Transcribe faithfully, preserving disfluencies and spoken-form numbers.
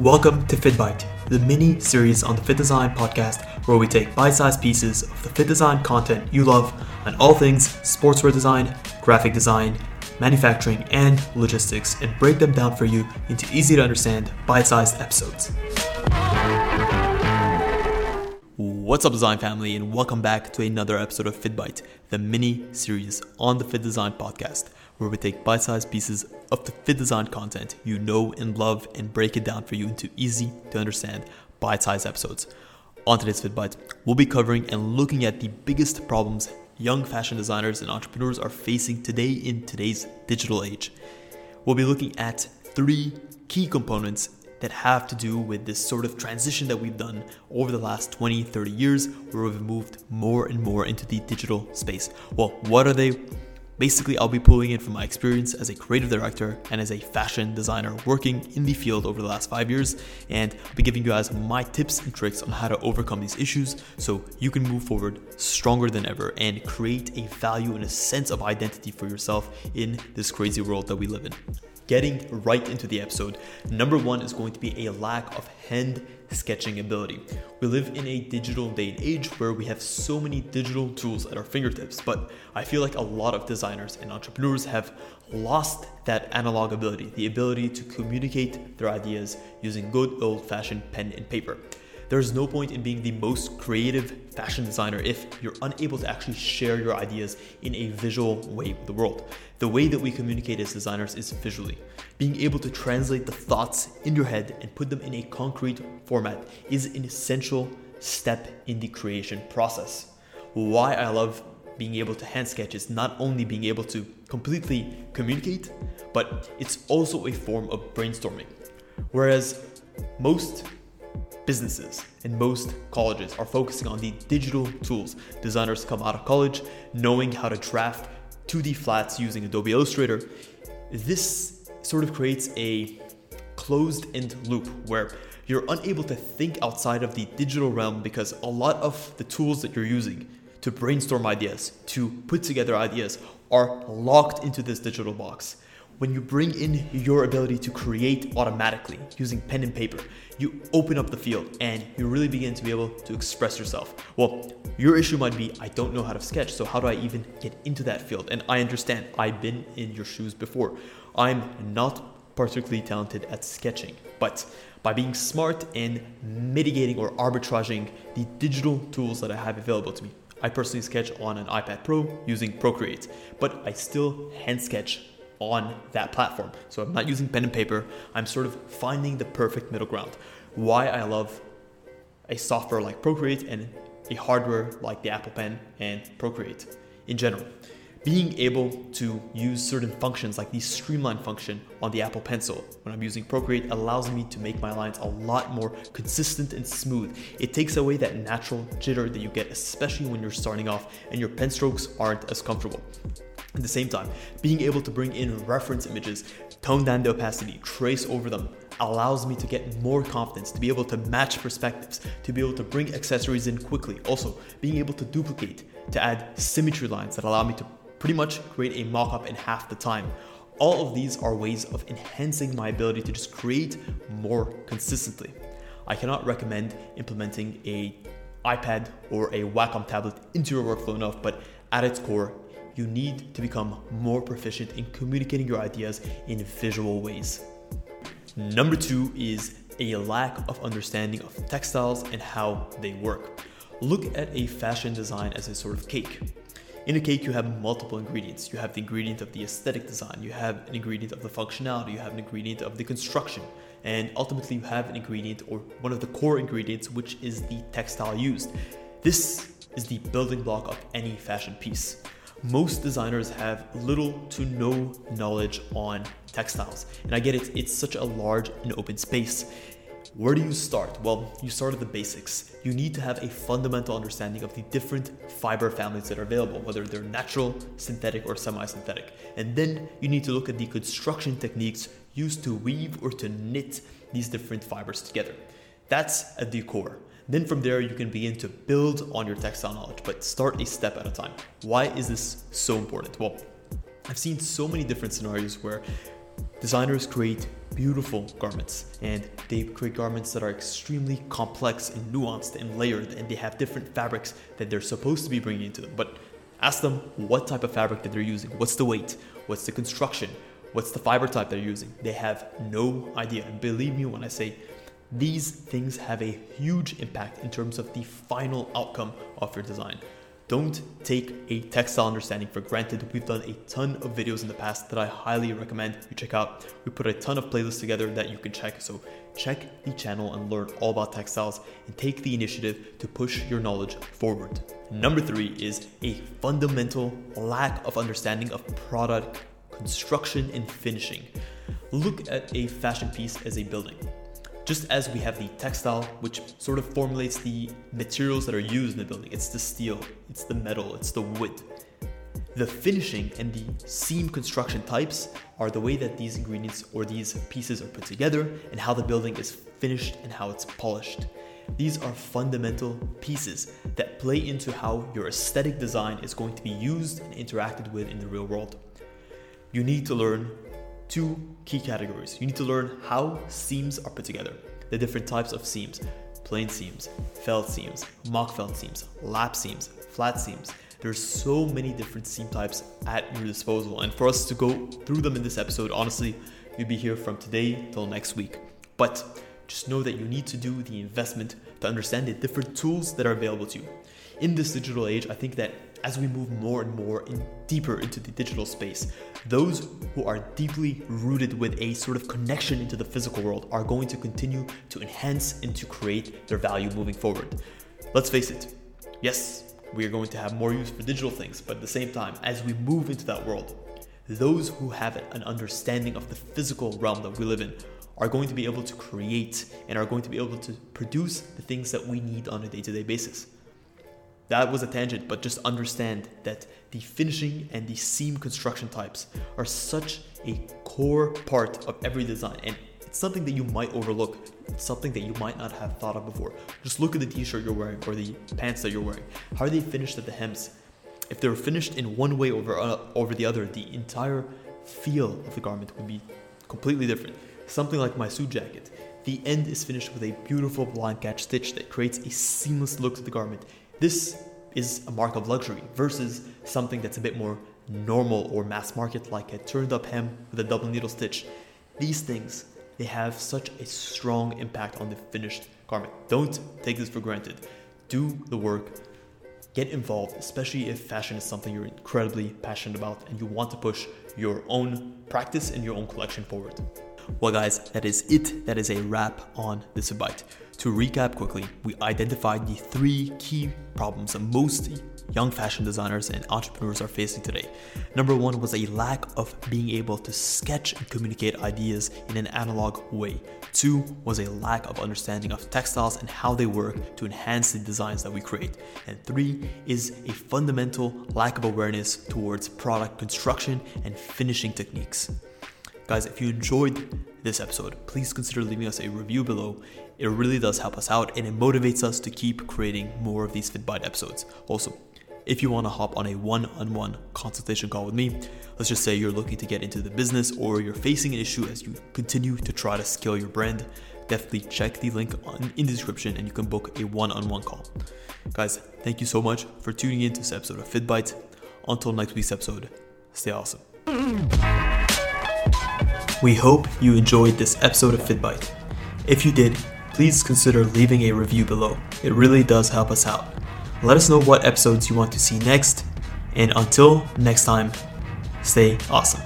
Welcome to Fit Bite, the mini-series on the Fit Design Podcast where we take bite-sized pieces of the fit design content you love on all things sportswear design, graphic design, manufacturing, and logistics, and break them down for you into easy-to-understand bite-sized episodes. What's up, design family, and welcome back to another episode of Fit Bite, the mini-series on the Fit Design Podcast, where we take bite-sized pieces of the fit design content you know and love and break it down for you into easy-to-understand bite-sized episodes. On today's Fit Bite, we'll be covering and looking at the biggest problems young fashion designers and entrepreneurs are facing today in today's digital age. We'll be looking at three key components that have to do with this sort of transition that we've done over the last twenty, thirty years, where we've moved more and more into the digital space. Well, what are they? Basically, I'll be pulling in from my experience as a creative director and as a fashion designer working in the field over the last five years, and I'll be giving you guys my tips and tricks on how to overcome these issues so you can move forward stronger than ever and create a value and a sense of identity for yourself in this crazy world that we live in. Getting right into the episode, number one is going to be a lack of hand sketching ability. We live in a digital day and age where we have so many digital tools at our fingertips, but I feel like a lot of designers and entrepreneurs have lost that analog ability, the ability to communicate their ideas using good old-fashioned pen and paper. There's no point in being the most creative fashion designer if you're unable to actually share your ideas in a visual way with the world. The way that we communicate as designers is visually. Being able to translate the thoughts in your head and put them in a concrete format is an essential step in the creation process. Why I love being able to hand sketch is not only being able to completely communicate, but it's also a form of brainstorming. Whereas most businesses and most colleges are focusing on the digital tools. Designers come out of college knowing how to draft two D flats using Adobe Illustrator. This sort of creates a closed-end loop where you're unable to think outside of the digital realm because a lot of the tools that you're using to brainstorm ideas, to put together ideas, are locked into this digital box. When you bring in your ability to create automatically using pen and paper, you open up the field and you really begin to be able to express yourself. Well, your issue might be, I don't know how to sketch, so how do I even get into that field? And I understand, I've been in your shoes before. I'm not particularly talented at sketching, but by being smart and mitigating or arbitraging the digital tools that I have available to me, I personally sketch on an iPad Pro using Procreate, but I still hand sketch on that platform. So I'm not using pen and paper. I'm sort of finding the perfect middle ground. Why I love a software like Procreate and a hardware like the Apple Pen and Procreate in general. Being able to use certain functions like the streamline function on the Apple Pencil when I'm using Procreate allows me to make my lines a lot more consistent and smooth. It takes away that natural jitter that you get, especially when you're starting off and your pen strokes aren't as comfortable. At the same time, being able to bring in reference images, tone down the opacity, trace over them, allows me to get more confidence, to be able to match perspectives, to be able to bring accessories in quickly. Also, being able to duplicate, to add symmetry lines that allow me to pretty much create a mock-up in half the time. All of these are ways of enhancing my ability to just create more consistently. I cannot recommend implementing an iPad or a Wacom tablet into your workflow enough, but at its core, you need to become more proficient in communicating your ideas in visual ways. Number two is a lack of understanding of textiles and how they work. Look at a fashion design as a sort of cake. In a cake, you have multiple ingredients. You have the ingredient of the aesthetic design, you have an ingredient of the functionality, you have an ingredient of the construction, and ultimately you have an ingredient or one of the core ingredients, which is the textile used. This is the building block of any fashion piece. Most designers have little to no knowledge on textiles. And I get it, it's such a large and open space. Where do you start? Well, you start at the basics. You need to have a fundamental understanding of the different fiber families that are available, whether they're natural, synthetic, or semi-synthetic. And then you need to look at the construction techniques used to weave or to knit these different fibers together. That's at the core. Then from there, you can begin to build on your textile knowledge, but start a step at a time. Why is this so important? Well, I've seen so many different scenarios where designers create beautiful garments, and they create garments that are extremely complex and nuanced and layered, and they have different fabrics that they're supposed to be bringing into them. But ask them what type of fabric that they're using, what's the weight, what's the construction, what's the fiber type they're using. They have no idea. And believe me when I say these things have a huge impact in terms of the final outcome of your design. Don't take a textile understanding for granted. We've done a ton of videos in the past that I highly recommend you check out. We put a ton of playlists together that you can check. So check the channel and learn all about textiles and take the initiative to push your knowledge forward. Number three is a fundamental lack of understanding of product construction and finishing. Look at a fashion piece as a building. Just as we have the textile, which sort of formulates the materials that are used in the building. It's the steel, it's the metal, it's the wood. The finishing and the seam construction types are the way that these ingredients or these pieces are put together and how the building is finished and how it's polished. These are fundamental pieces that play into how your aesthetic design is going to be used and interacted with in the real world. You need to learn two key categories. You need to learn how seams are put together, the different types of seams, plain seams, felt seams, mock felt seams, lap seams, flat seams. There's so many different seam types at your disposal. And for us to go through them in this episode, honestly, you'd be here from today till next week. But just know that you need to do the investment to understand the different tools that are available to you. In this digital age, I think that as we move more and more and deeper into the digital space, those who are deeply rooted with a sort of connection into the physical world are going to continue to enhance and to create their value moving forward. Let's face it, yes, we are going to have more use for digital things, but at the same time, as we move into that world, those who have an understanding of the physical realm that we live in are going to be able to create and are going to be able to produce the things that we need on a day-to-day basis. That was a tangent, but just understand that the finishing and the seam construction types are such a core part of every design, and it's something that you might overlook. It's something that you might not have thought of before. Just look at the t-shirt you're wearing or the pants that you're wearing. How are they finished at the hems? If they're finished in one way over uh, over the other, the entire feel of the garment would be completely different. Something like my suit jacket. The end is finished with a beautiful blind catch stitch that creates a seamless look to the garment. This is a mark of luxury versus something that's a bit more normal or mass market, like a turned up hem with a double needle stitch. These things, they have such a strong impact on the finished garment. Don't take this for granted. Do the work, get involved, especially if fashion is something you're incredibly passionate about and you want to push your own practice and your own collection forward. Well guys, that is it. That is a wrap on this Fit Bite. To recap quickly, we identified the three key problems that most young fashion designers and entrepreneurs are facing today. Number one was a lack of being able to sketch and communicate ideas in an analog way. Two was a lack of understanding of textiles and how they work to enhance the designs that we create. And three is a fundamental lack of awareness towards product construction and finishing techniques. Guys, if you enjoyed this episode, please consider leaving us a review below. It really does help us out and it motivates us to keep creating more of these Fit Bite episodes. Also, if you want to hop on a one-on-one consultation call with me, let's just say you're looking to get into the business or you're facing an issue as you continue to try to scale your brand, definitely check the link on, in the description and you can book a one-on-one call. Guys, thank you so much for tuning in to this episode of Fit Bite. Until next week's episode, stay awesome. We hope you enjoyed this episode of Fit Bite. If you did, please consider leaving a review below. It really does help us out. Let us know what episodes you want to see next, and until next time, stay awesome.